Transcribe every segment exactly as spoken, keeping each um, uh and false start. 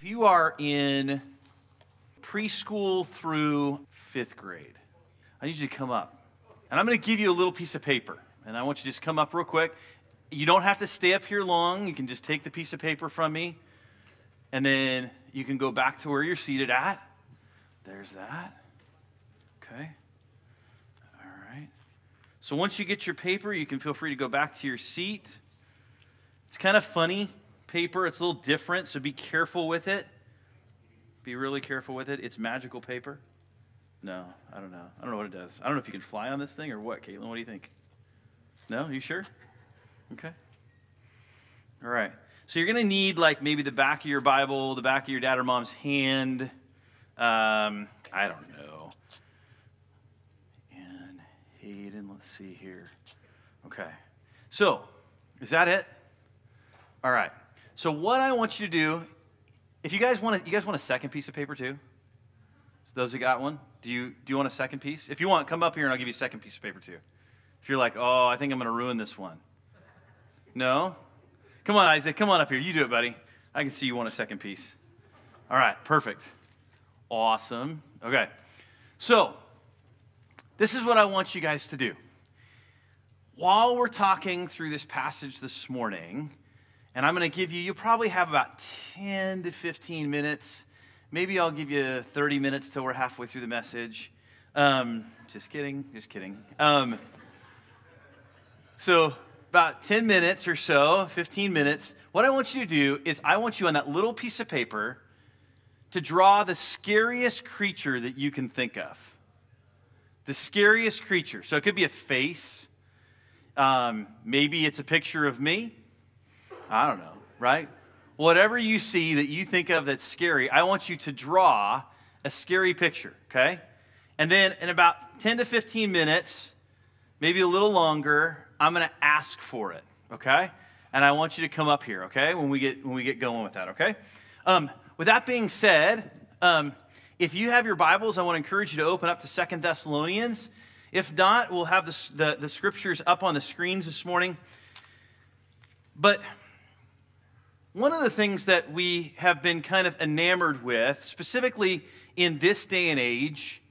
If you are in preschool through fifth grade, I need you to come up. And I'm going to give you a little piece of paper. And I want you to just come up real quick. You don't have to stay up here long. You can just take the piece of paper from me. And then you can go back to where you're seated at. There's that. Okay. All right. So once you get your paper, you can feel free to go back to your seat. It's kind of funny. Paper, it's a little different, so be careful with it. Be really careful with it. It's magical paper. No, I don't know. I don't know what it does. I don't know if you can fly on this thing or what, Caitlin. What do you think? No? You sure? Okay. All right. So you're going to need, like, maybe the back of your Bible, the back of your dad or mom's hand. Um, I don't know. And Hayden, let's see here. Okay. So, is that it? All right. So what I want you to do, if you guys want to, you guys want a second piece of paper too? So those who got one, do you do you want a second piece? If you want, come up here and I'll give you a second piece of paper too. If you're like, oh, I think I'm going to ruin this one. No? Come on, Isaac, come on up here. You do it, buddy. I can see you want a second piece. All right, perfect. Awesome. Okay. So this is what I want you guys to do. While we're talking through this passage this morning, and I'm going to give you, you'll probably have about ten to fifteen minutes. Maybe I'll give you thirty minutes till we're halfway through the message. Um, just kidding, just kidding. Um, so about ten minutes or so, fifteen minutes. What I want you to do is I want you on that little piece of paper to draw the scariest creature that you can think of. The scariest creature. So it could be a face. Um, maybe it's a picture of me. I don't know, right? Whatever you see that you think of that's scary, I want you to draw a scary picture, okay? And then in about ten to fifteen minutes, maybe a little longer, I'm going to ask for it, okay? And I want you to come up here, okay, when we get when we get going with that, okay? Um, with that being said, um, if you have your Bibles, I want to encourage you to open up to Second Thessalonians. If not, we'll have the, the, the scriptures up on the screens this morning. But one of the things that we have been kind of enamored with, specifically in this day and age,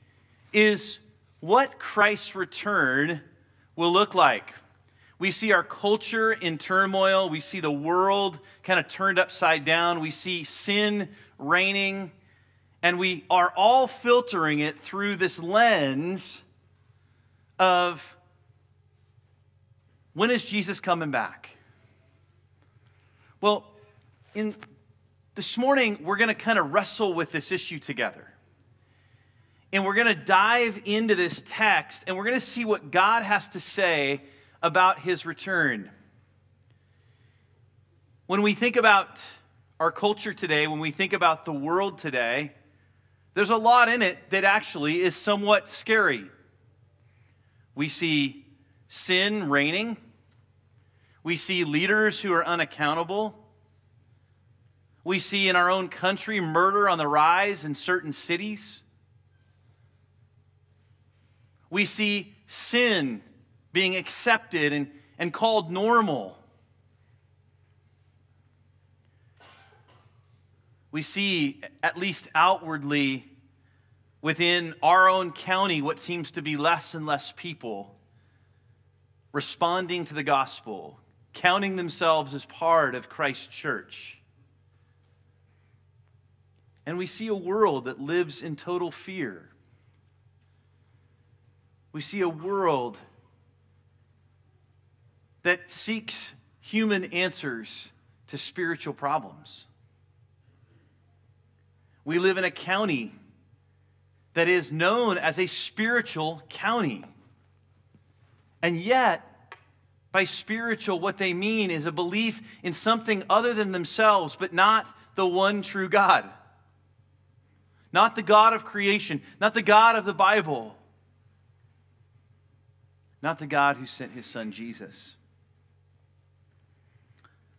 is what Christ's return will look like. We see our culture in turmoil. We see the world kind of turned upside down. We see sin reigning. And we are all filtering it through this lens of, when is Jesus coming back? Well, In this morning, we're going to kind of wrestle with this issue together. And we're going to dive into this text, and we're going to see what God has to say about his return. When we think about our culture today, when we think about the world today, there's a lot in it that actually is somewhat scary. We see sin reigning. We see leaders who are unaccountable. We see in our own country murder on the rise in certain cities. We see sin being accepted and, and called normal. We see, at least outwardly, within our own county, what seems to be less and less people responding to the gospel, counting themselves as part of Christ's church. And we see a world that lives in total fear. We see a world that seeks human answers to spiritual problems. We live in a county that is known as a spiritual county. And yet, by spiritual, what they mean is a belief in something other than themselves, but not the one true God. Not the God of creation, not the God of the Bible, not the God who sent his son Jesus.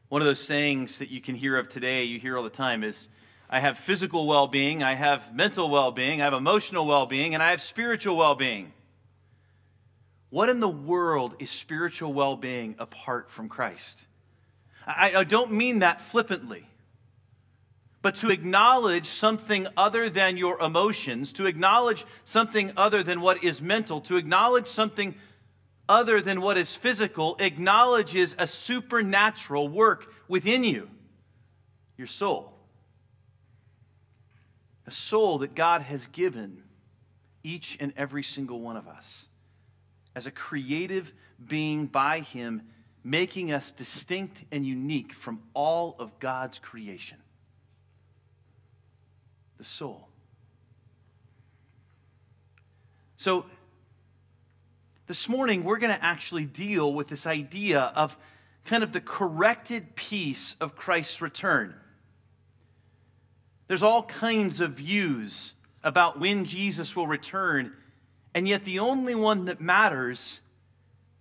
One of those sayings that you can hear of today, you hear all the time, is, I have physical well-being, I have mental well-being, I have emotional well-being, and I have spiritual well-being. What in the world is spiritual well-being apart from Christ? I, I don't mean that flippantly. But to acknowledge something other than your emotions, to acknowledge something other than what is mental, to acknowledge something other than what is physical, acknowledges a supernatural work within you, your soul. A soul that God has given each and every single one of us as a creative being by Him, making us distinct and unique from all of God's creation. The soul. So this morning we're going to actually deal with this idea of kind of the corrected piece of Christ's return. There's all kinds of views about when Jesus will return, and yet the only one that matters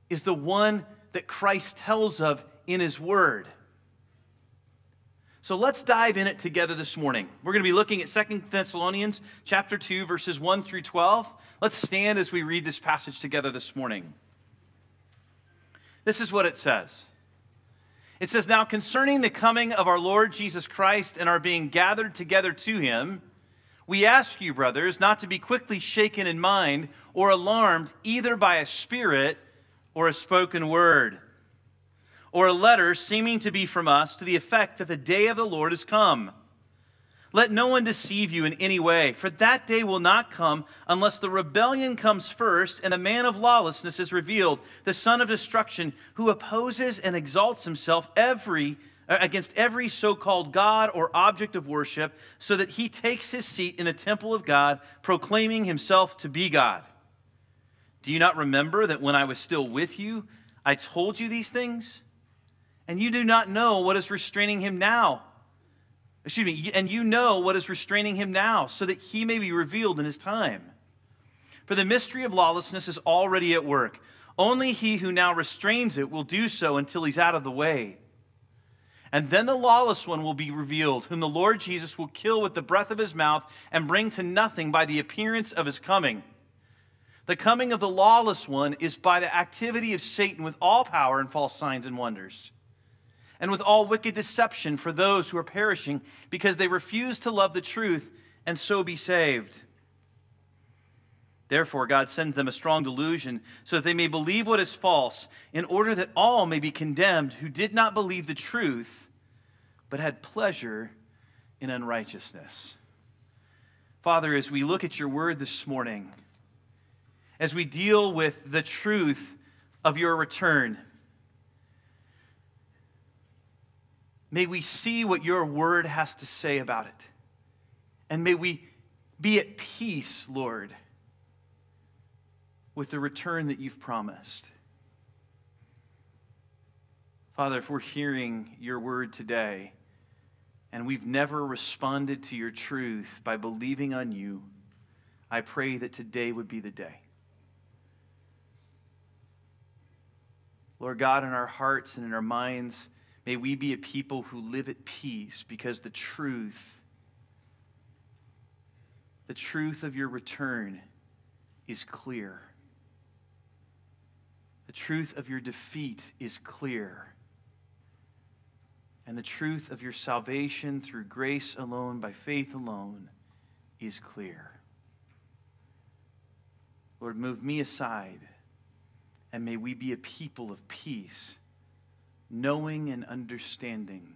is the one that Christ tells of in His Word. So let's dive in it together this morning. We're going to be looking at Second Thessalonians chapter two, verses one through twelve. Let's stand as we read this passage together this morning. This is what it says. It says, "Now concerning the coming of our Lord Jesus Christ and our being gathered together to Him, we ask you, brothers, not to be quickly shaken in mind or alarmed either by a spirit or a spoken word, or a letter seeming to be from us to the effect that the day of the Lord is come. Let no one deceive you in any way, for that day will not come unless the rebellion comes first and the man of lawlessness is revealed, the son of destruction, who opposes and exalts himself every against every so-called God or object of worship, so that he takes his seat in the temple of God, proclaiming himself to be God. Do you not remember that when I was still with you, I told you these things? And you do not know what is restraining him now. Excuse me, and you know what is restraining him now, so that he may be revealed in his time. For the mystery of lawlessness is already at work. Only he who now restrains it will do so until he's out of the way. And then the lawless one will be revealed, whom the Lord Jesus will kill with the breath of his mouth and bring to nothing by the appearance of his coming. The coming of the lawless one is by the activity of Satan with all power and false signs and wonders, and with all wicked deception for those who are perishing, because they refuse to love the truth and so be saved. Therefore, God sends them a strong delusion, so that they may believe what is false, in order that all may be condemned who did not believe the truth, but had pleasure in unrighteousness." Father, as we look at your word this morning, as we deal with the truth of your return, may we see what your word has to say about it. And may we be at peace, Lord, with the return that you've promised. Father, if we're hearing your word today and we've never responded to your truth by believing on you, I pray that today would be the day. Lord God, in our hearts and in our minds, may we be a people who live at peace, because the truth, the truth of your return is clear. The truth of your defeat is clear. And the truth of your salvation through grace alone, by faith alone, is clear. Lord, move me aside, and may we be a people of peace, knowing and understanding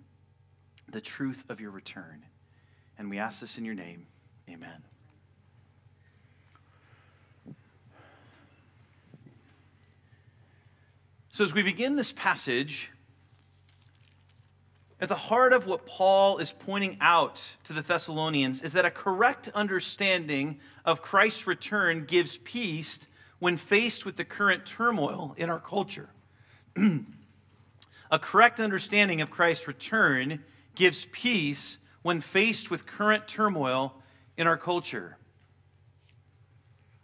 the truth of your return. And we ask this in your name. Amen. So as we begin this passage, at the heart of what Paul is pointing out to the Thessalonians is that a correct understanding of Christ's return gives peace when faced with the current turmoil in our culture. A correct understanding of Christ's return gives peace when faced with current turmoil in our culture.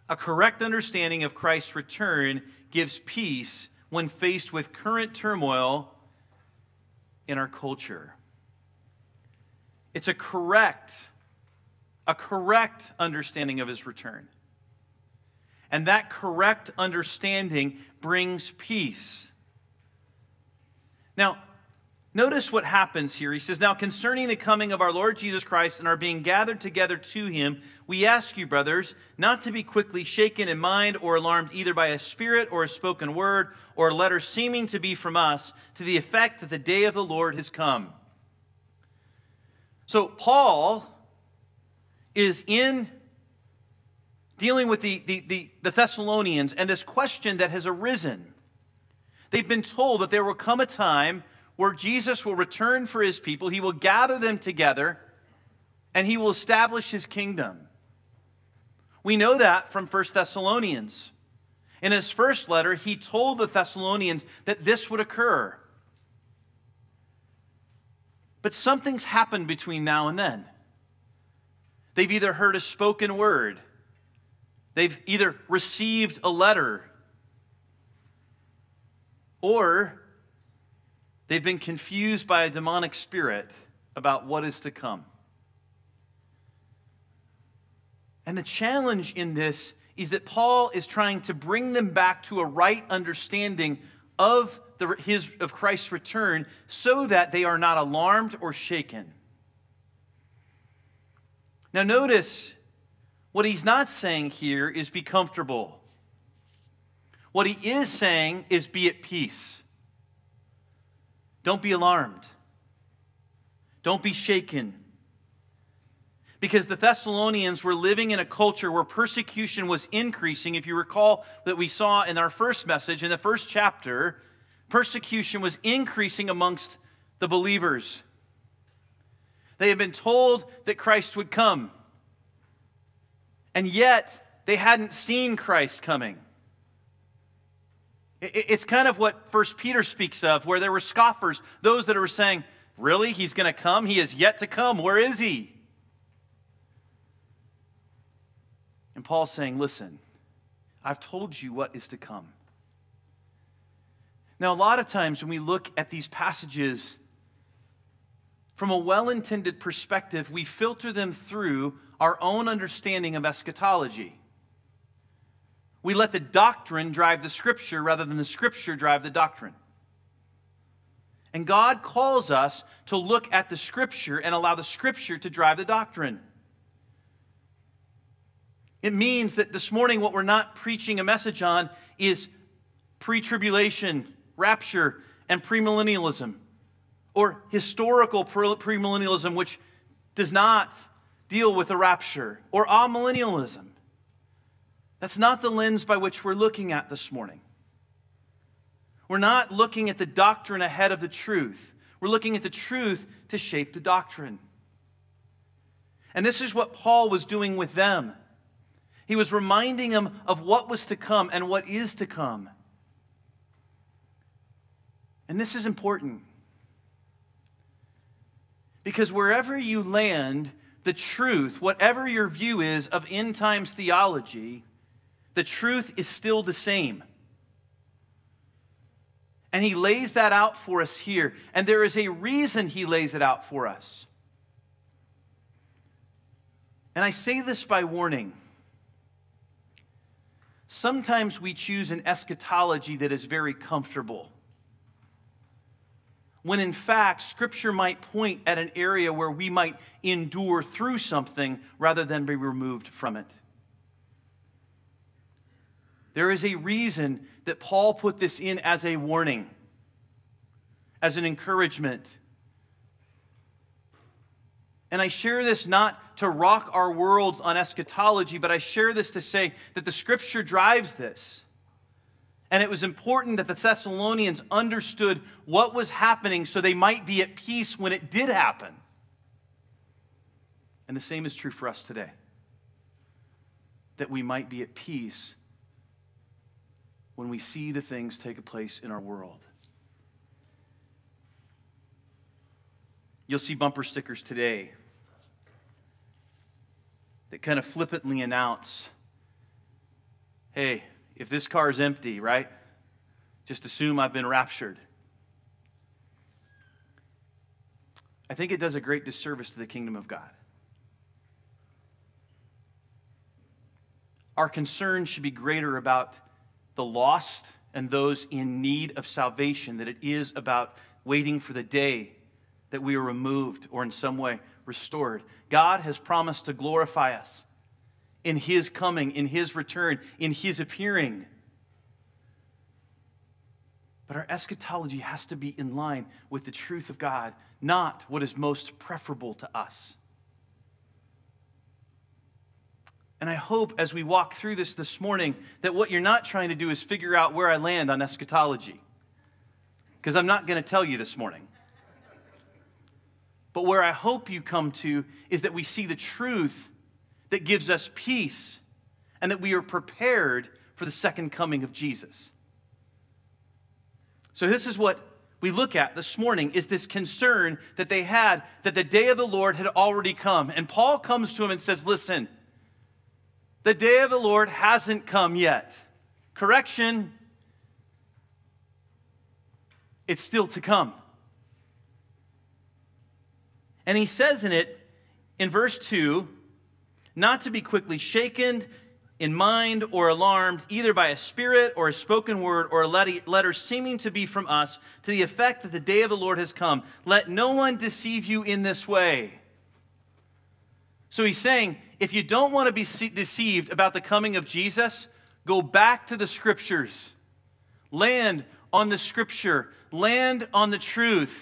A correct understanding of Christ's return gives peace when faced with current turmoil in our culture. It's a correct, a correct understanding of His return. And that correct understanding brings peace. Now, Notice what happens here. He says, now concerning the coming of our Lord Jesus Christ and our being gathered together to him, we ask you, brothers, not to be quickly shaken in mind or alarmed either by a spirit or a spoken word or a letter seeming to be from us, to the effect that the day of the Lord has come. So Paul is in dealing with the, the, the, the Thessalonians and this question that has arisen. They've been told that there will come a time where Jesus will return for his people, he will gather them together, and he will establish his kingdom. We know that from First Thessalonians. In his first letter, he told the Thessalonians that this would occur. But something's happened between now and then. They've either heard a spoken word, they've either received a letter, or they've been confused by a demonic spirit about what is to come. And the challenge in this is that Paul is trying to bring them back to a right understanding of, the, his, of Christ's return so that they are not alarmed or shaken. Now notice, what he's not saying here is be comfortable. What he is saying is be at peace. Don't be alarmed. Don't be shaken. Because the Thessalonians were living in a culture where persecution was increasing. If you recall that we saw in our first message, in the first chapter, persecution was increasing amongst the believers. They had been told that Christ would come, and yet they hadn't seen Christ coming. It's kind of what First Peter speaks of, where there were scoffers, those that were saying, really, he's going to come? He is yet to come. Where is he? And Paul's saying, listen, I've told you what is to come. Now, a lot of times when we look at these passages, from a well-intended perspective, we filter them through our own understanding of eschatology. We let the doctrine drive the Scripture rather than the Scripture drive the doctrine. And God calls us to look at the Scripture and allow the Scripture to drive the doctrine. It means that this morning what we're not preaching a message on is pre-tribulation, rapture, and premillennialism, or historical premillennialism, which does not deal with the rapture, or amillennialism. That's not the lens by which we're looking at this morning. We're not looking at the doctrine ahead of the truth. We're looking at the truth to shape the doctrine. And this is what Paul was doing with them. He was reminding them of what was to come and what is to come. And this is important, because wherever you land, the truth, whatever your view is of end times theology, the truth is still the same. And he lays that out for us here. And there is a reason he lays it out for us. And I say this by warning. Sometimes we choose an eschatology that is very comfortable, when in fact, Scripture might point at an area where we might endure through something rather than be removed from it. There is a reason that Paul put this in as a warning, as an encouragement. And I share this not to rock our worlds on eschatology, but I share this to say that the Scripture drives this. And it was important that the Thessalonians understood what was happening so they might be at peace when it did happen. And the same is true for us today, that we might be at peace when we see the things take place in our world. You'll see bumper stickers today that kind of flippantly announce, hey, if this car is empty, right, just assume I've been raptured. I think it does a great disservice to the kingdom of God. Our concern should be greater about the lost and those in need of salvation than it is about waiting for the day that we are removed or in some way restored. God has promised to glorify us in His coming, in His return, in His appearing. But our eschatology has to be in line with the truth of God, not what is most preferable to us. And I hope as we walk through this this morning that what you're not trying to do is figure out where I land on eschatology, because I'm not going to tell you this morning. But where I hope you come to is that we see the truth that gives us peace and that we are prepared for the second coming of Jesus. So this is what we look at this morning, is this concern that they had that the day of the Lord had already come. And Paul comes to him and says, listen, the day of the Lord hasn't come yet. Correction, it's still to come. And he says in it, in verse two, not to be quickly shaken in mind or alarmed, either by a spirit or a spoken word or a letter seeming to be from us, to the effect that the day of the Lord has come. Let no one deceive you in this way. So he's saying, if you don't want to be deceived about the coming of Jesus, go back to the Scriptures. Land on the Scripture. Land on the truth.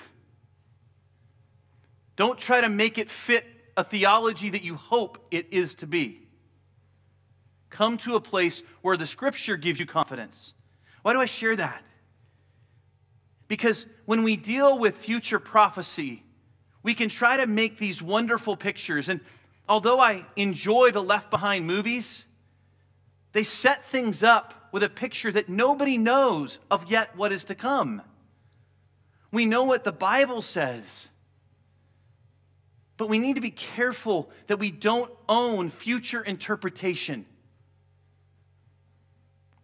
Don't try to make it fit a theology that you hope it is to be. Come to a place where the Scripture gives you confidence. Why do I share that? Because when we deal with future prophecy, we can try to make these wonderful pictures. And although I enjoy the Left Behind movies, they set things up with a picture that nobody knows of yet what is to come. We know what the Bible says, but we need to be careful that we don't own future interpretation.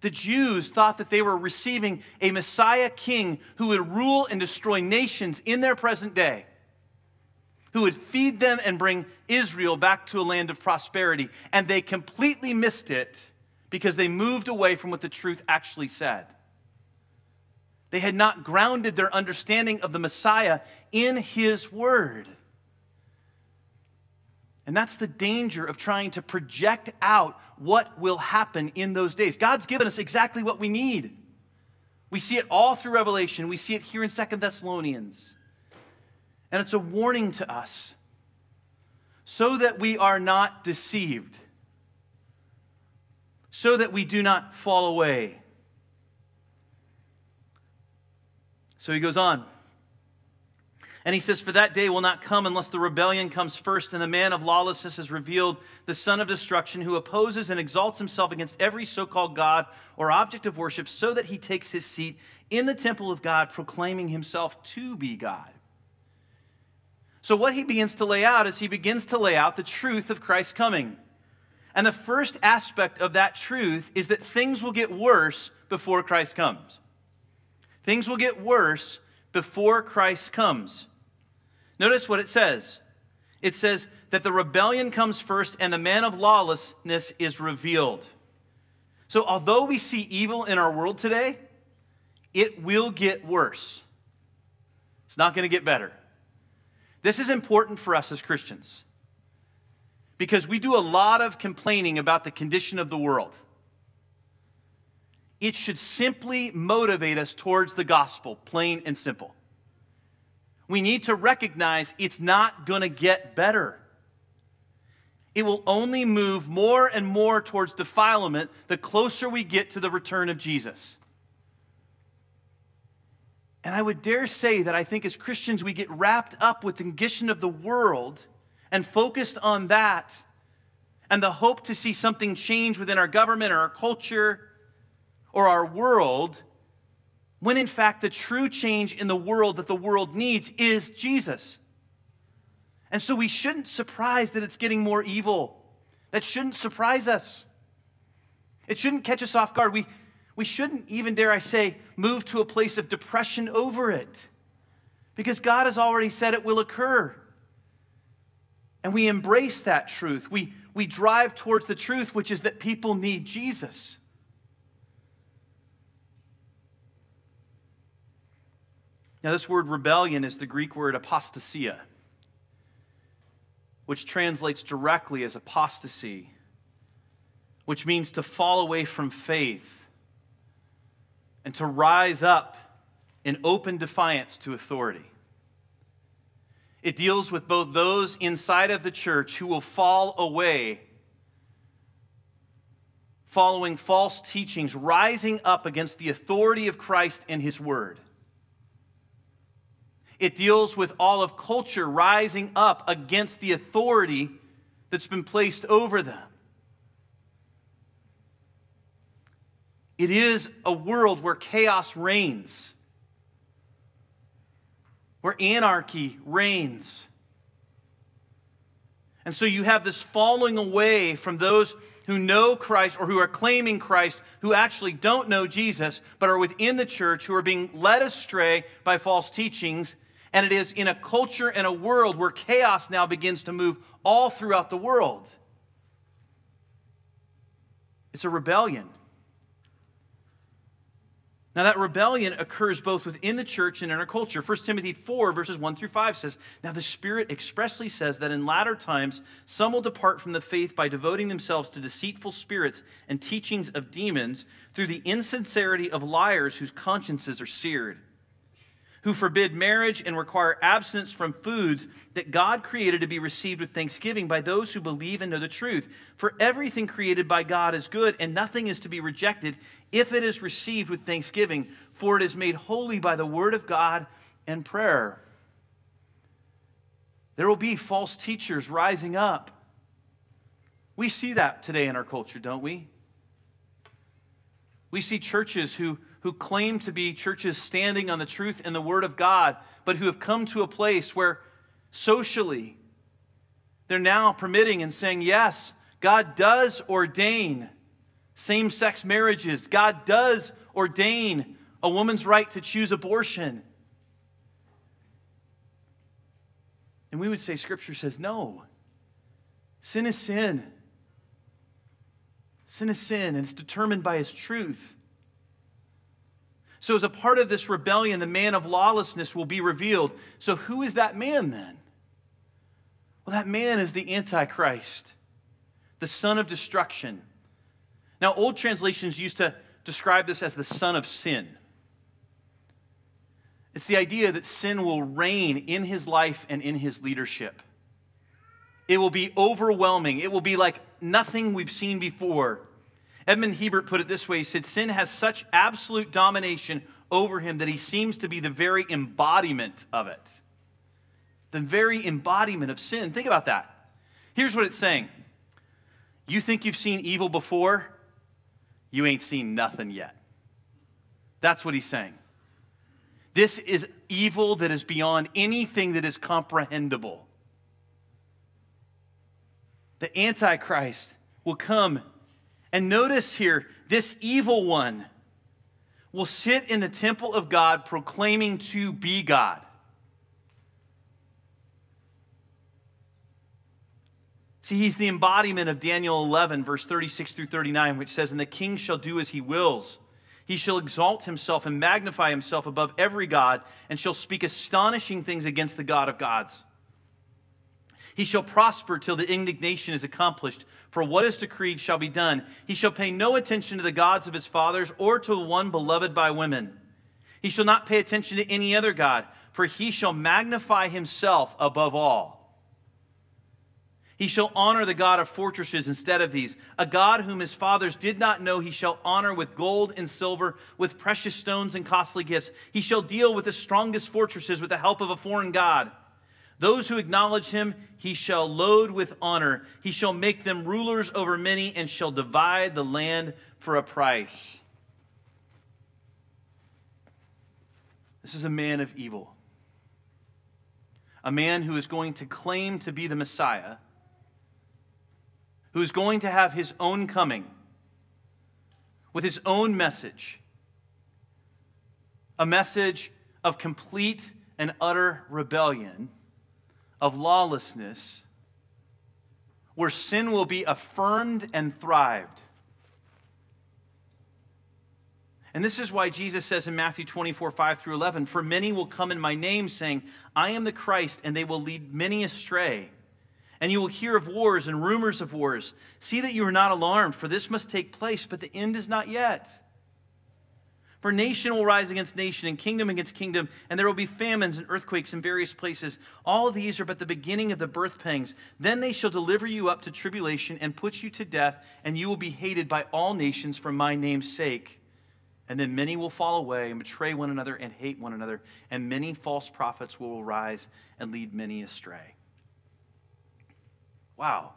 The Jews thought that they were receiving a Messiah king who would rule and destroy nations in their present day, who would feed them and bring Israel back to a land of prosperity. And they completely missed it because they moved away from what the truth actually said. They had not grounded their understanding of the Messiah in His Word. And that's the danger of trying to project out what will happen in those days. God's given us exactly what we need. We see it all through Revelation. We see it here in Second Thessalonians. And it's a warning to us so that we are not deceived, so that we do not fall away. So he goes on. And he says, for that day will not come unless the rebellion comes first and the man of lawlessness is revealed, the son of destruction, who opposes and exalts himself against every so-called God or object of worship, so that he takes his seat in the temple of God, proclaiming himself to be God. So what he begins to lay out is he begins to lay out the truth of Christ's coming. And the first aspect of that truth is that things will get worse before Christ comes. Things will get worse before Christ comes. Notice what it says. It says that the rebellion comes first and the man of lawlessness is revealed. So although we see evil in our world today, it will get worse. It's not going to get better. This is important for us as Christians because we do a lot of complaining about the condition of the world. It should simply motivate us towards the gospel, plain and simple. We need to recognize it's not going to get better. It will only move more and more towards defilement the closer we get to the return of Jesus. And I would dare say that I think as Christians we get wrapped up with the condition of the world and focused on that and the hope to see something change within our government or our culture or our world, when in fact the true change in the world that the world needs is Jesus. And so we shouldn't be surprised that it's getting more evil. That shouldn't surprise us. It shouldn't catch us off guard. We We shouldn't even, dare I say, move to a place of depression over it, because God has already said it will occur. And we embrace that truth. We, we drive towards the truth, which is that people need Jesus. Now, this word rebellion is the Greek word apostasia, which translates directly as apostasy, which means to fall away from faith and to rise up in open defiance to authority. It deals with both those inside of the church who will fall away following false teachings, rising up against the authority of Christ and His Word. It deals with all of culture rising up against the authority that's been placed over them. It is a world where chaos reigns, where anarchy reigns. And so you have this falling away from those who know Christ or who are claiming Christ, who actually don't know Jesus, but are within the church, who are being led astray by false teachings. And it is in a culture and a world where chaos now begins to move all throughout the world. It's a rebellion. Now, that rebellion occurs both within the church and in our culture. First Timothy four, verses one through five says, "Now the Spirit expressly says that in latter times some will depart from the faith by devoting themselves to deceitful spirits and teachings of demons through the insincerity of liars whose consciences are seared, who forbid marriage and require abstinence from foods that God created to be received with thanksgiving by those who believe and know the truth. For everything created by God is good, and nothing is to be rejected if it is received with thanksgiving, for it is made holy by the word of God and prayer." There will be false teachers rising up. We see that today in our culture, don't we? We see churches who who claim to be churches standing on the truth and the Word of God, but who have come to a place where socially they're now permitting and saying, yes, God does ordain same-sex marriages. God does ordain a woman's right to choose abortion. And we would say Scripture says no. Sin is sin. Sin is sin, and it's determined by His truth. So as a part of this rebellion, the man of lawlessness will be revealed. So who is that man then? Well, that man is the Antichrist, the son of destruction. Now, old translations used to describe this as the son of sin. It's the idea that sin will reign in his life and in his leadership. It will be overwhelming. It will be like nothing we've seen before. Edmund Hebert put it this way. He said, "Sin has such absolute domination over him that he seems to be the very embodiment of it." The very embodiment of sin. Think about that. Here's what it's saying. You think you've seen evil before? You ain't seen nothing yet. That's what he's saying. This is evil that is beyond anything that is comprehensible. The Antichrist will come. And notice here, this evil one will sit in the temple of God proclaiming to be God. See, he's the embodiment of Daniel eleven, verse thirty-six through thirty-nine, which says, "And the king shall do as he wills. He shall exalt himself and magnify himself above every god, and shall speak astonishing things against the God of gods. He shall prosper till the indignation is accomplished, for what is decreed shall be done. He shall pay no attention to the gods of his fathers or to the one beloved by women. He shall not pay attention to any other god, for he shall magnify himself above all. He shall honor the God of fortresses instead of these. A God whom his fathers did not know, he shall honor with gold and silver, with precious stones and costly gifts. He shall deal with the strongest fortresses with the help of a foreign god. Those who acknowledge him, he shall load with honor. He shall make them rulers over many and shall divide the land for a price." This is a man of evil. A man who is going to claim to be the Messiah, who is going to have his own coming with his own message. A message of complete and utter rebellion, of lawlessness, where sin will be affirmed and thrived. And this is why Jesus says in Matthew twenty-four, five through eleven, "For many will come in my name, saying, 'I am the Christ,' and they will lead many astray. And you will hear of wars and rumors of wars. See that you are not alarmed, for this must take place, but the end is not yet. For nation will rise against nation, and kingdom against kingdom, and there will be famines and earthquakes in various places. All these are but the beginning of the birth pangs. Then they shall deliver you up to tribulation and put you to death, and you will be hated by all nations for my name's sake. And then many will fall away and betray one another and hate one another, and many false prophets will rise and lead many astray." Wow.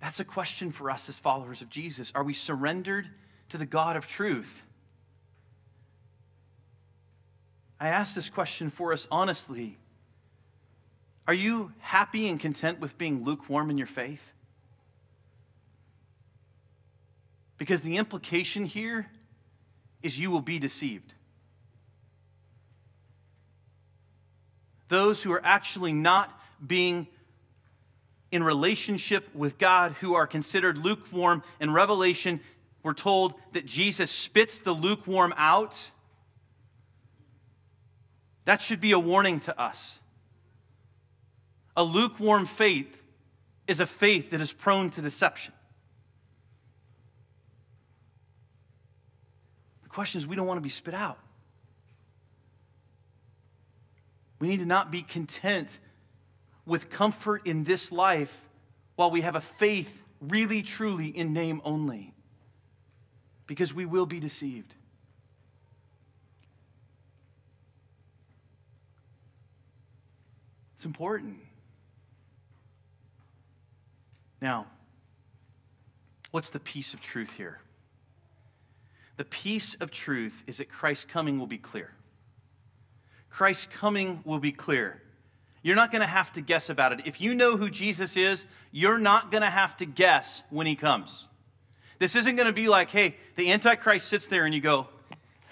That's a question for us as followers of Jesus. Are we surrendered to the God of truth? I ask this question for us honestly. Are you happy and content with being lukewarm in your faith? Because the implication here is you will be deceived. Those who are actually not being in relationship with God, who are considered lukewarm in Revelation, we're told that Jesus spits the lukewarm out. That should be a warning to us. A lukewarm faith is a faith that is prone to deception. The question is, we don't want to be spit out. We need to not be content with comfort in this life while we have a faith really, truly in name only, because we will be deceived. It's important. Now, what's the peace of truth here? The peace of truth is that Christ's coming will be clear. Christ's coming will be clear. You're not going to have to guess about it. If you know who Jesus is, you're not going to have to guess when he comes. This isn't going to be like, hey, the Antichrist sits there and you go,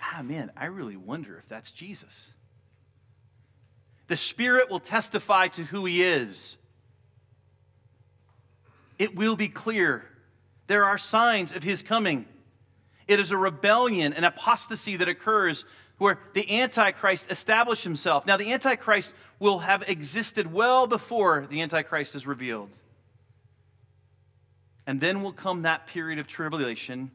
ah, man, I really wonder if that's Jesus. The Spirit will testify to who he is. It will be clear. There are signs of his coming. It is a rebellion, an apostasy that occurs where the Antichrist established himself. Now, the Antichrist will have existed well before the Antichrist is revealed. And then will come that period of tribulation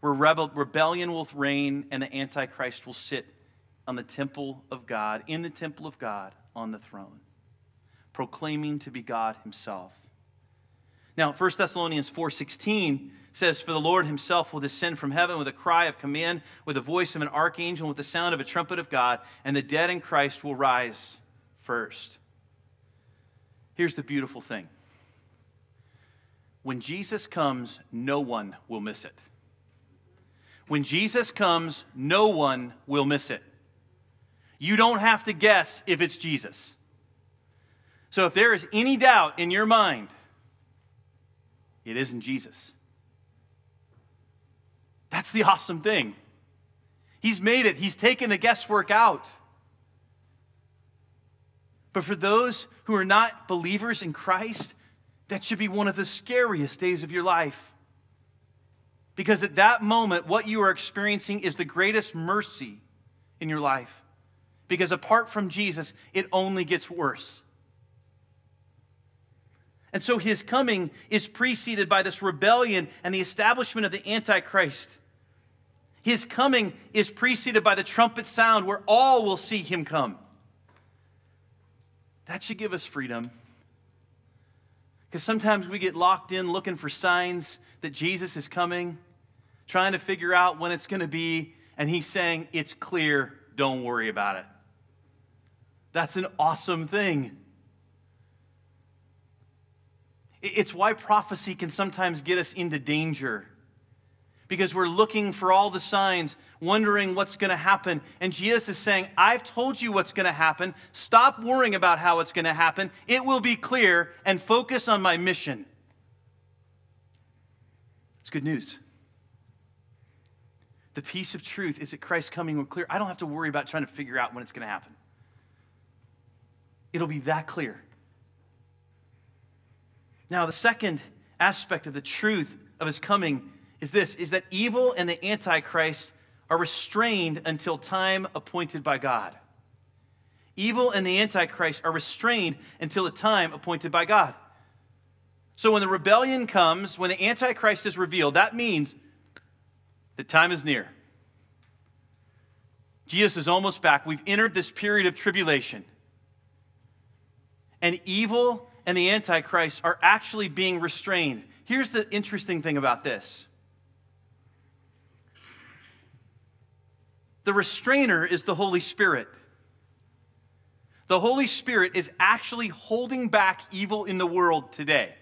where rebel, rebellion will reign and the Antichrist will sit on the temple of God, in the temple of God, on the throne, proclaiming to be God himself. Now, First Thessalonians four sixteen says, "For the Lord himself will descend from heaven with a cry of command, with the voice of an archangel, with the sound of a trumpet of God, and the dead in Christ will rise first." Here's the beautiful thing. When Jesus comes, no one will miss it. When Jesus comes, no one will miss it. You don't have to guess if it's Jesus. So if there is any doubt in your mind, it isn't Jesus. That's the awesome thing. He's made it. He's taken the guesswork out. But for those who are not believers in Christ, that should be one of the scariest days of your life. Because at that moment, what you are experiencing is the greatest mercy in your life. Because apart from Jesus, it only gets worse. And so his coming is preceded by this rebellion and the establishment of the Antichrist. His coming is preceded by the trumpet sound where all will see him come. That should give us freedom. Because sometimes we get locked in looking for signs that Jesus is coming, trying to figure out when it's going to be, and he's saying, it's clear, don't worry about it. That's an awesome thing. It's why prophecy can sometimes get us into danger, because we're looking for all the signs, wondering what's going to happen. And Jesus is saying, I've told you what's going to happen. Stop worrying about how it's going to happen. It will be clear, and focus on my mission. It's good news. The peace of truth is that Christ's coming will clear. I don't have to worry about trying to figure out when it's going to happen. It'll be that clear. Now, the second aspect of the truth of his coming is this, is that evil and the Antichrist are restrained until time appointed by God. Evil and the Antichrist are restrained until a time appointed by God. So when the rebellion comes, when the Antichrist is revealed, that means the time is near. Jesus is almost back. We've entered this period of tribulation. And evil and the Antichrist are actually being restrained. Here's the interesting thing about this. The restrainer is the Holy Spirit. The Holy Spirit is actually holding back evil in the world today.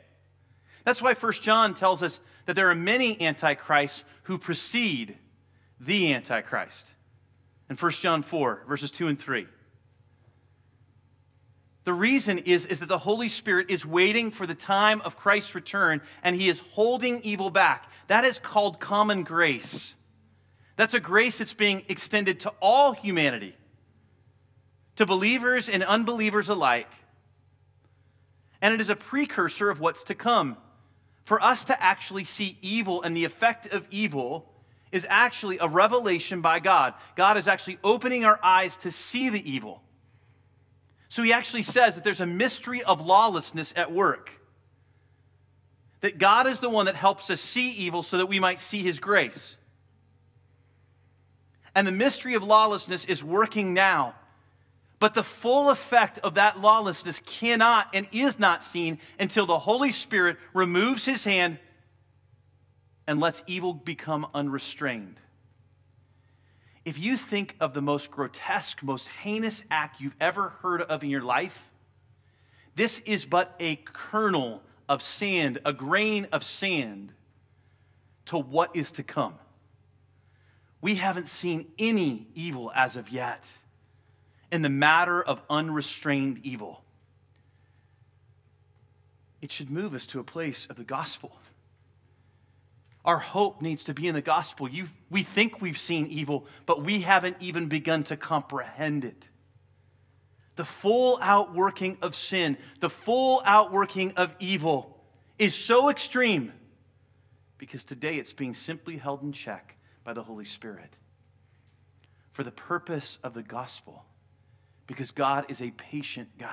That's why First John tells us that there are many antichrists who precede the Antichrist. In First John four, verses two and three. The reason is, is that the Holy Spirit is waiting for the time of Christ's return, and he is holding evil back. That is called common grace. That's a grace that's being extended to all humanity, to believers and unbelievers alike. And it is a precursor of what's to come. For us to actually see evil and the effect of evil is actually a revelation by God. God is actually opening our eyes to see the evil. So he actually says that there's a mystery of lawlessness at work. That God is the one that helps us see evil so that we might see his grace. And the mystery of lawlessness is working now. But the full effect of that lawlessness cannot and is not seen until the Holy Spirit removes his hand and lets evil become unrestrained. If you think of the most grotesque, most heinous act you've ever heard of in your life, this is but a kernel of sand, a grain of sand to what is to come. We haven't seen any evil as of yet. In the matter of unrestrained evil. It should move us to a place of the gospel. Our hope needs to be in the gospel. You, we think we've seen evil, but we haven't even begun to comprehend it. The full outworking of sin, the full outworking of evil is so extreme because today it's being simply held in check by the Holy Spirit for the purpose of the gospel. Because God is a patient God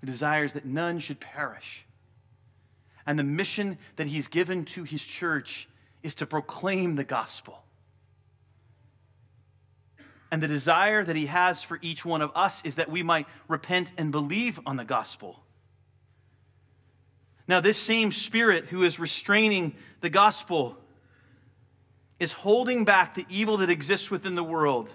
who desires that none should perish. And the mission that he's given to his church is to proclaim the gospel. And the desire that he has for each one of us is that we might repent and believe on the gospel. Now, this same Spirit who is restraining the gospel is holding back the evil that exists within the world.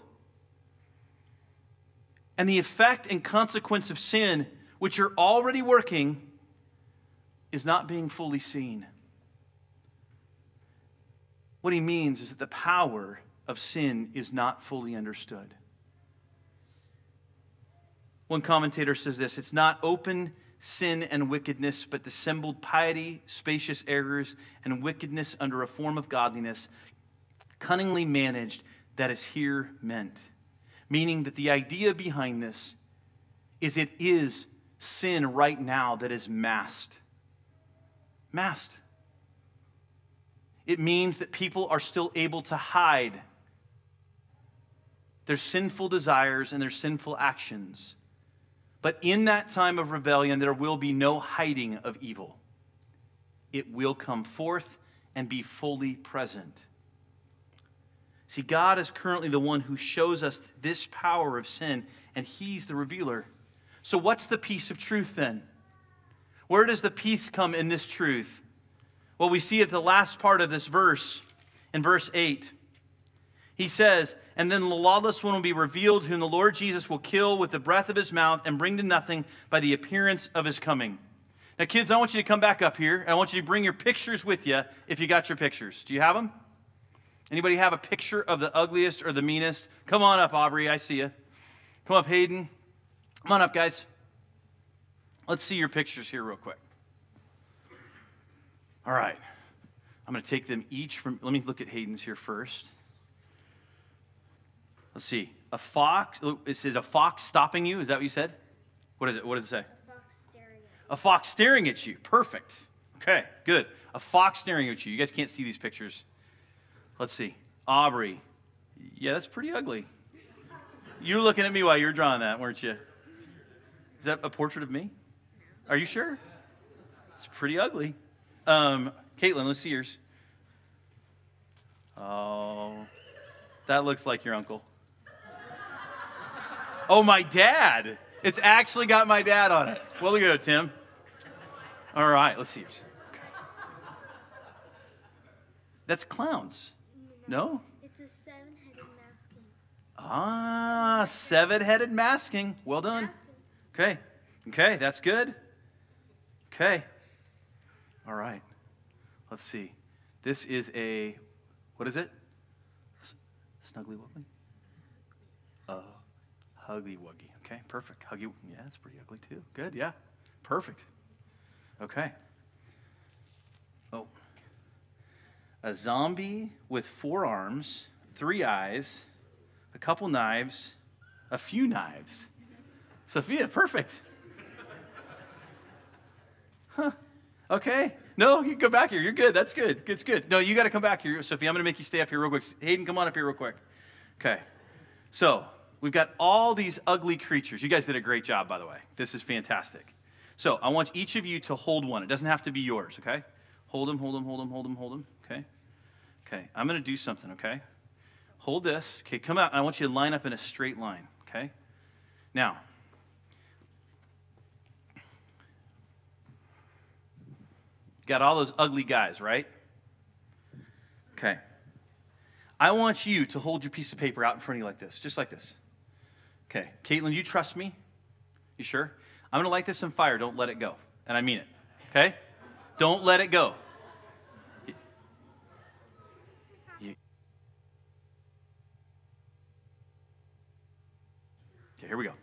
And the effect and consequence of sin, which are already working, is not being fully seen. What he means is that the power of sin is not fully understood. One commentator says this, it's not open sin and wickedness, but dissembled piety, spacious errors, and wickedness under a form of godliness, cunningly managed, that is here meant. Meaning that the idea behind this is it is sin right now that is masked. Masked. It means that people are still able to hide their sinful desires and their sinful actions. But in that time of rebellion, there will be no hiding of evil. It will come forth and be fully present. See, God is currently the one who shows us this power of sin, and he's the revealer. So what's the piece of truth then? Where does the peace come in this truth? Well, we see at the last part of this verse, in verse eight. He says, and then the lawless one will be revealed, whom the Lord Jesus will kill with the breath of his mouth and bring to nothing by the appearance of his coming. Now, kids, I want you to come back up here, and I want you to bring your pictures with you if you got your pictures. Do you have them? Anybody have a picture of the ugliest or the meanest? Come on up, Aubrey. I see you. Come up, Hayden. Come on up, guys. Let's see your pictures here real quick. All right. I'm going to take them each from... Let me look at Hayden's here first. Let's see. A fox... Is it a fox stopping you? Is that what you said? What is it? What does it say? A fox staring at you. A fox staring at you. Perfect. Okay, good. a fox staring at you. You guys can't see these pictures. Let's see. Aubrey. Yeah, that's pretty ugly. You were looking at me while you were drawing that, weren't you? Is that a portrait of me? Are you sure? It's pretty ugly. Um, Caitlin, let's see yours. Oh, that looks like your uncle. Oh, my dad. It's actually got my dad on it. Well, there you go, Tim. All right, let's see yours. Okay. That's clowns. No? It's a seven-headed masking. Ah, seven-headed masking. Well done. Okay. Okay, that's good. Okay. All right. Let's see. This is a, what is it? Snuggly Wuggly? Uh, Huggy Wuggy. Okay, perfect. Huggy, yeah, that's pretty ugly too. Good, yeah. Perfect. Okay. Oh. A zombie with four arms, three eyes, a couple knives, a few knives. Sophia, perfect. Huh. Okay. No, you can go back here. You're good. That's good. It's good. No, you got to come back here, Sophia. I'm going to make you stay up here real quick. Hayden, come on up here real quick. Okay. So we've got all these ugly creatures. You guys did a great job, by the way. This is fantastic. So I want each of you to hold one. It doesn't have to be yours, okay? Hold them, hold them, hold them, hold them, hold them, okay? Okay, I'm going to do something, okay? Hold this. Okay, come out. I want you to line up in a straight line, okay? Now, got all those ugly guys, right? Okay. I want you to hold your piece of paper out in front of you like this, just like this. Okay. Caitlin, you trust me? You sure? I'm going to light this on fire. Don't let it go. And I mean it. Okay? Don't let it go. You... Okay, here we go.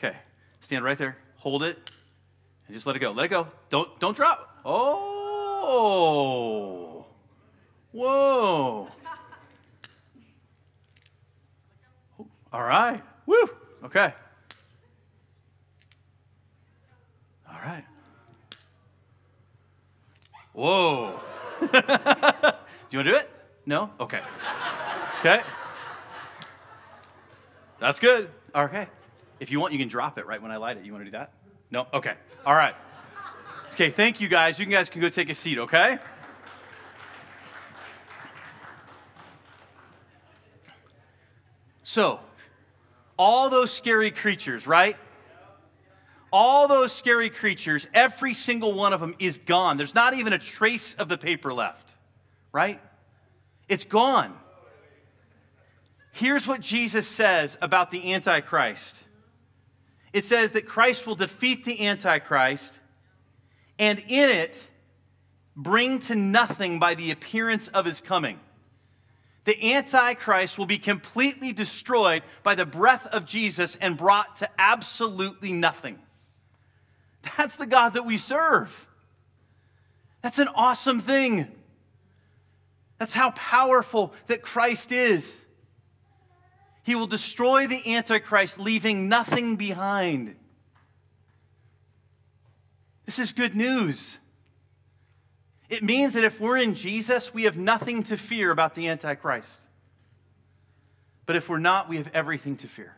Okay. Stand right there. Hold it. And just let it go. Let it go. Don't don't drop. Oh. Whoa. All right. Woo. Okay. All right. Whoa. Do you want to do it? No? Okay. Okay. That's good. Okay. If you want, you can drop it right when I light it. You want to do that? No? Okay. All right. Okay, thank you guys. You guys can go take a seat, okay? So, all those scary creatures, right? All those scary creatures, every single one of them is gone. There's not even a trace of the paper left, right? It's gone. Here's what Jesus says about the Antichrist. It says that Christ will defeat the Antichrist and in it bring to nothing by the appearance of his coming. The Antichrist will be completely destroyed by the breath of Jesus and brought to absolutely nothing. That's the God that we serve. That's an awesome thing. That's how powerful that Christ is. He will destroy the Antichrist, leaving nothing behind. This is good news. It means that if we're in Jesus, we have nothing to fear about the Antichrist. But if we're not, we have everything to fear.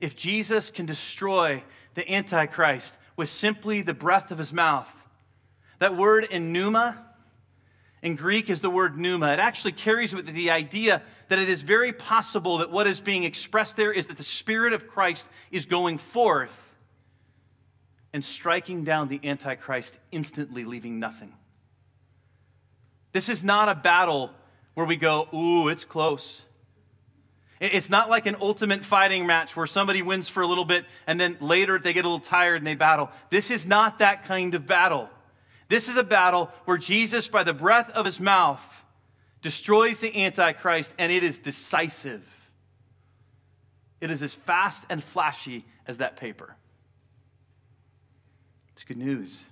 If Jesus can destroy the Antichrist with simply the breath of his mouth, that word in pneuma, in Greek is the word pneuma. It actually carries with it the idea that it is very possible that what is being expressed there is that the Spirit of Christ is going forth and striking down the Antichrist instantly, leaving nothing. This is not a battle where we go, ooh, it's close. It's not like an ultimate fighting match where somebody wins for a little bit and then later they get a little tired and they battle. This is not that kind of battle. This is a battle where Jesus, by the breath of his mouth, destroys the Antichrist, and it is decisive. It is as fast and flashy as that paper. It's good news.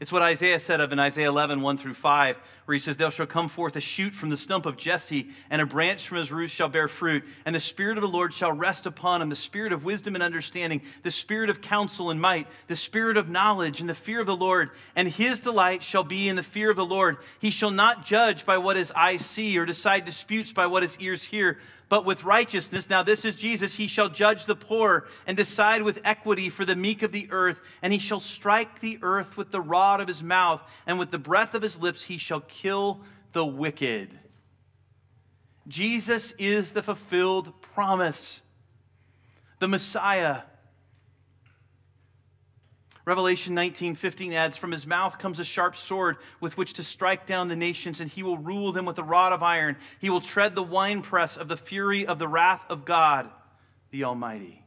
It's what Isaiah said of in Isaiah eleven, one through five, where he says, "There shall come forth a shoot from the stump of Jesse, and a branch from his root shall bear fruit. And the Spirit of the Lord shall rest upon him, the Spirit of wisdom and understanding, the Spirit of counsel and might, the Spirit of knowledge and the fear of the Lord. And his delight shall be in the fear of the Lord. He shall not judge by what his eyes see, or decide disputes by what his ears hear. But with righteousness," now this is Jesus, "he shall judge the poor and decide with equity for the meek of the earth. And he shall strike the earth with the rod of his mouth, and with the breath of his lips he shall kill the wicked." Jesus is the fulfilled promise, the Messiah. Revelation nineteen fifteen adds, "From his mouth comes a sharp sword with which to strike down the nations, and he will rule them with a rod of iron. He will tread the winepress of the fury of the wrath of God, the Almighty."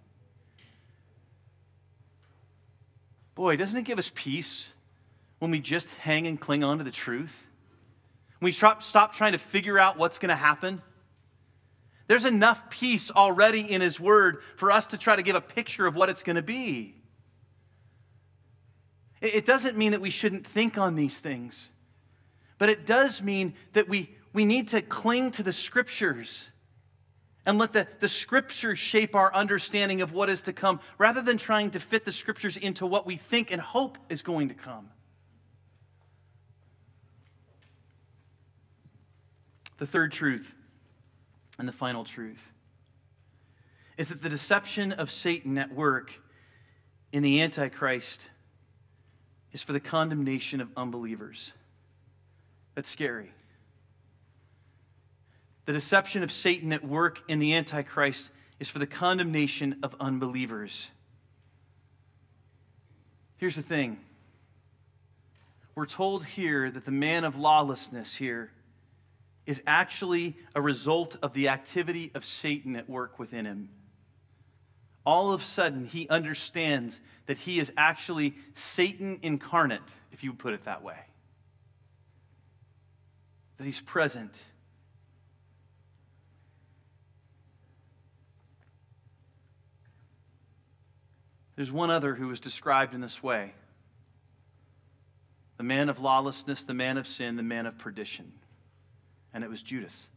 Boy, doesn't it give us peace when we just hang and cling on to the truth? When we stop trying to figure out what's going to happen? There's enough peace already in his word for us to try to give a picture of what it's going to be. It doesn't mean that we shouldn't think on these things, but it does mean that we, we need to cling to the Scriptures and let the, the Scriptures shape our understanding of what is to come, rather than trying to fit the Scriptures into what we think and hope is going to come. The third truth, and the final truth, is that the deception of Satan at work in the Antichrist is for the condemnation of unbelievers. That's scary. The deception of Satan at work in the Antichrist is for the condemnation of unbelievers. Here's the thing. We're told here that the man of lawlessness here is actually a result of the activity of Satan at work within him. All of a sudden, he understands that he is actually Satan incarnate, if you would put it that way. That he's present. There's one other who was described in this way. The man of lawlessness, the man of sin, the man of perdition. And it was Judas.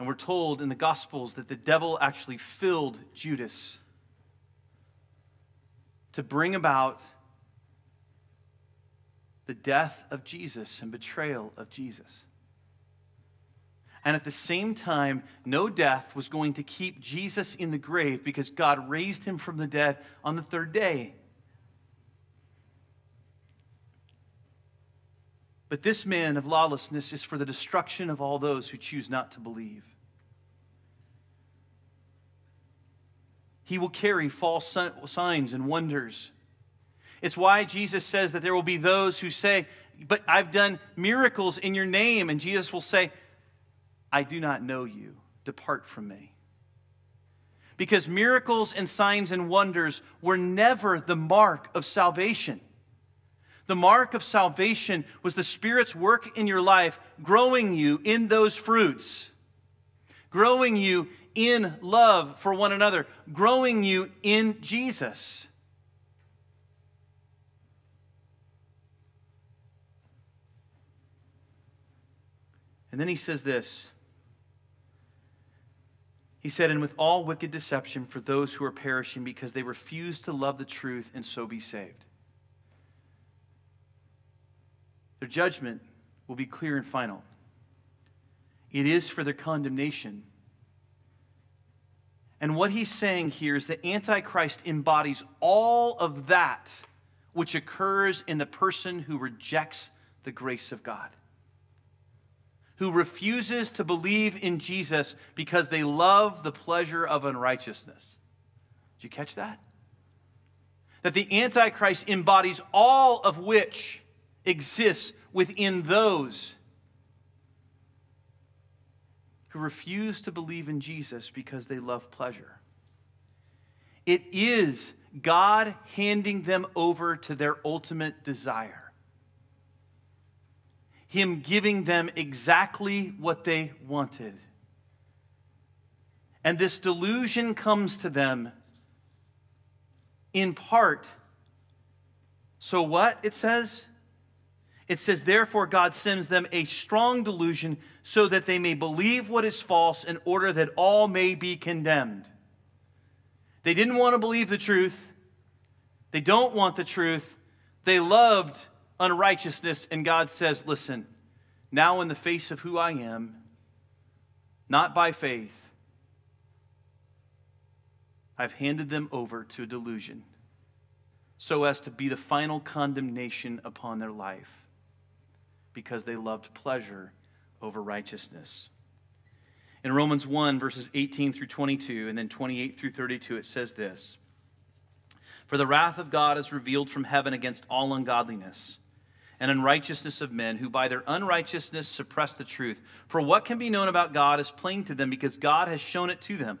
And we're told in the Gospels that the devil actually filled Judas to bring about the death of Jesus and betrayal of Jesus. And at the same time, no death was going to keep Jesus in the grave, because God raised him from the dead on the third day. But this man of lawlessness is for the destruction of all those who choose not to believe. He will carry false signs and wonders. It's why Jesus says that there will be those who say, "But I've done miracles in your name." And Jesus will say, "I do not know you. Depart from me." Because miracles and signs and wonders were never the mark of salvation. The mark of salvation was the Spirit's work in your life, growing you in those fruits, growing you in love for one another, growing you in Jesus. And then he says this. He said, "And with all wicked deception for those who are perishing, because they refuse to love the truth and so be saved." Their judgment will be clear and final. It is for their condemnation. And what he's saying here is that Antichrist embodies all of that which occurs in the person who rejects the grace of God, who refuses to believe in Jesus because they love the pleasure of unrighteousness. Did you catch that? That the Antichrist embodies all of which exists within those who refuse to believe in Jesus because they love pleasure. It is God handing them over to their ultimate desire, him giving them exactly what they wanted. And this delusion comes to them in part So what it says? It says, therefore God sends them a strong delusion so that they may believe what is false in order that all may be condemned. They didn't want to believe the truth. They don't want the truth. They loved unrighteousness, and God says, listen, now in the face of who I am, not by faith, I've handed them over to delusion so as to be the final condemnation upon their life, because they loved pleasure over righteousness. In Romans one, verses eighteen through twenty-two, and then twenty-eight through thirty-two, it says this: For the wrath of God is revealed from heaven against all ungodliness and unrighteousness of men, who by their unrighteousness suppress the truth. For what can be known about God is plain to them, because God has shown it to them.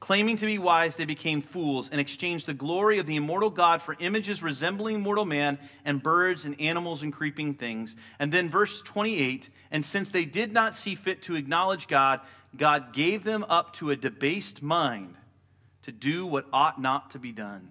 claiming to be wise, they became fools and exchanged the glory of the immortal God for images resembling mortal man and birds and animals and creeping things. And then verse twenty-eight, and since they did not see fit to acknowledge God, God gave them up to a debased mind to do what ought not to be done.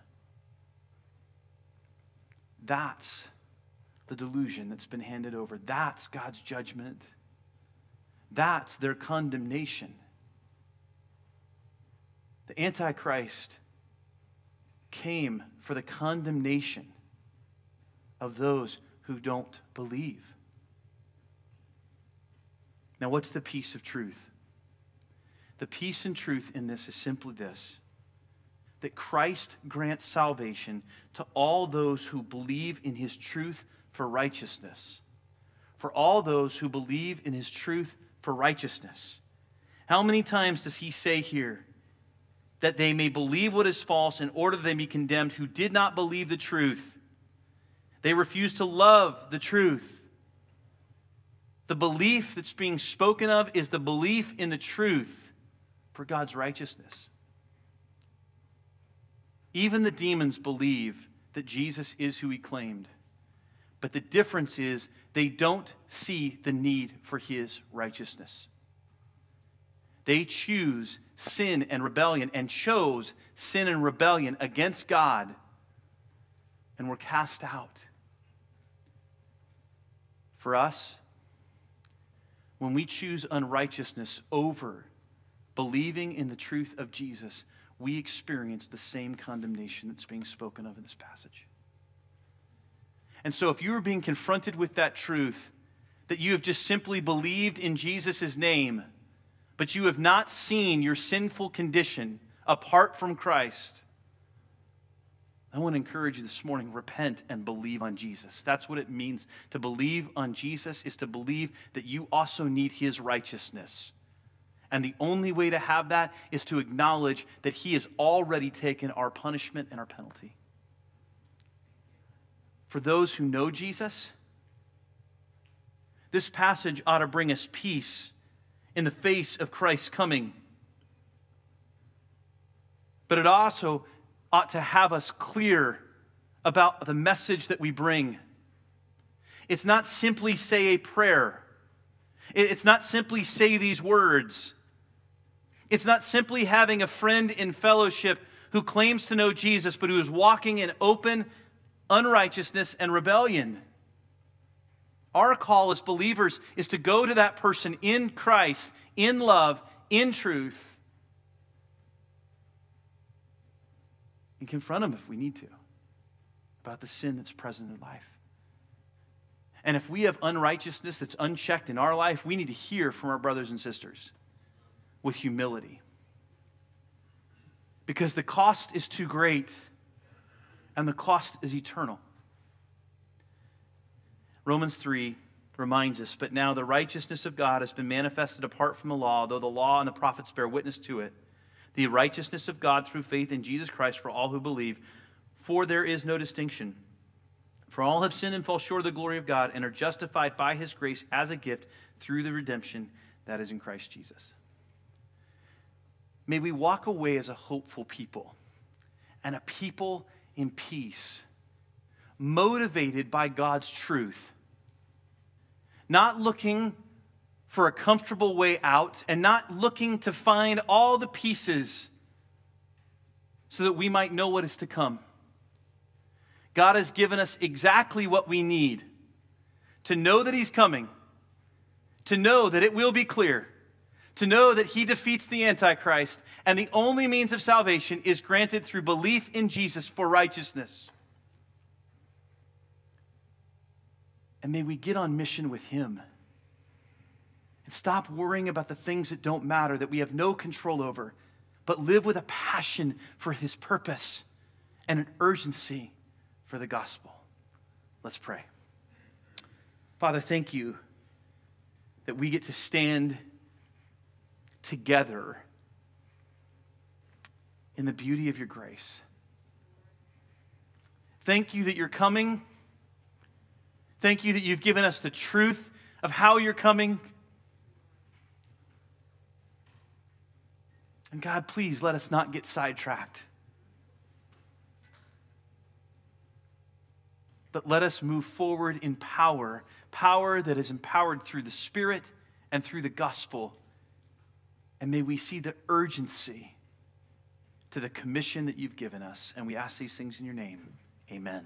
That's the delusion that's been handed over. That's God's judgment. That's their condemnation. The Antichrist came for the condemnation of those who don't believe. Now, what's the peace of truth? The peace and truth in this is simply this: that Christ grants salvation to all those who believe in his truth for righteousness. For all those who believe in his truth for righteousness. How many times does he say here that they may believe what is false in order that they be condemned, who did not believe the truth? They refuse to love the truth. The belief that's being spoken of is the belief in the truth for God's righteousness. Even the demons believe that Jesus is who he claimed. But the difference is they don't see the need for his righteousness. They choose sin and rebellion, and chose sin and rebellion against God, and were cast out. For us, when we choose unrighteousness over believing in the truth of Jesus, we experience the same condemnation that's being spoken of in this passage. And so if you are being confronted with that truth, that you have just simply believed in Jesus' name, but you have not seen your sinful condition apart from Christ, I want to encourage you this morning, repent and believe on Jesus. That's what it means. To believe on Jesus is to believe that you also need his righteousness. And the only way to have that is to acknowledge that he has already taken our punishment and our penalty. For those who know Jesus, this passage ought to bring us peace in the face of Christ's coming. But it also ought to have us clear about the message that we bring. It's not simply say a prayer. It's not simply say these words. It's not simply having a friend in fellowship who claims to know Jesus, but who is walking in open unrighteousness and rebellion. Our call as believers is to go to that person in Christ, in love, in truth, and confront them if we need to about the sin that's present in life. And if we have unrighteousness that's unchecked in our life, we need to hear from our brothers and sisters with humility. Because the cost is too great. and the cost is eternal. Romans three reminds us, but now the righteousness of God has been manifested apart from the law, though the law and the prophets bear witness to it. The righteousness of God through faith in Jesus Christ for all who believe, for there is no distinction. For all have sinned and fall short of the glory of God and are justified by his grace as a gift through the redemption that is in Christ Jesus. May we walk away as a hopeful people and a people in peace, motivated by God's truth, not looking for a comfortable way out and not looking to find all the pieces so that we might know what is to come. God has given us exactly what we need to know that he's coming, to know that it will be clear, to know that he defeats the Antichrist, and the only means of salvation is granted through belief in Jesus for righteousness. And may we get on mission with him and stop worrying about the things that don't matter, that we have no control over, but live with a passion for his purpose and an urgency for the gospel. Let's pray. Father, thank you that we get to stand together in the beauty of your grace. Thank you that you're coming. Thank you that you've given us the truth of how you're coming. And God, please let us not get sidetracked, but let us move forward in power, power that is empowered through the Spirit and through the gospel. And may we see the urgency to the commission that you've given us. And we ask these things in your name. Amen.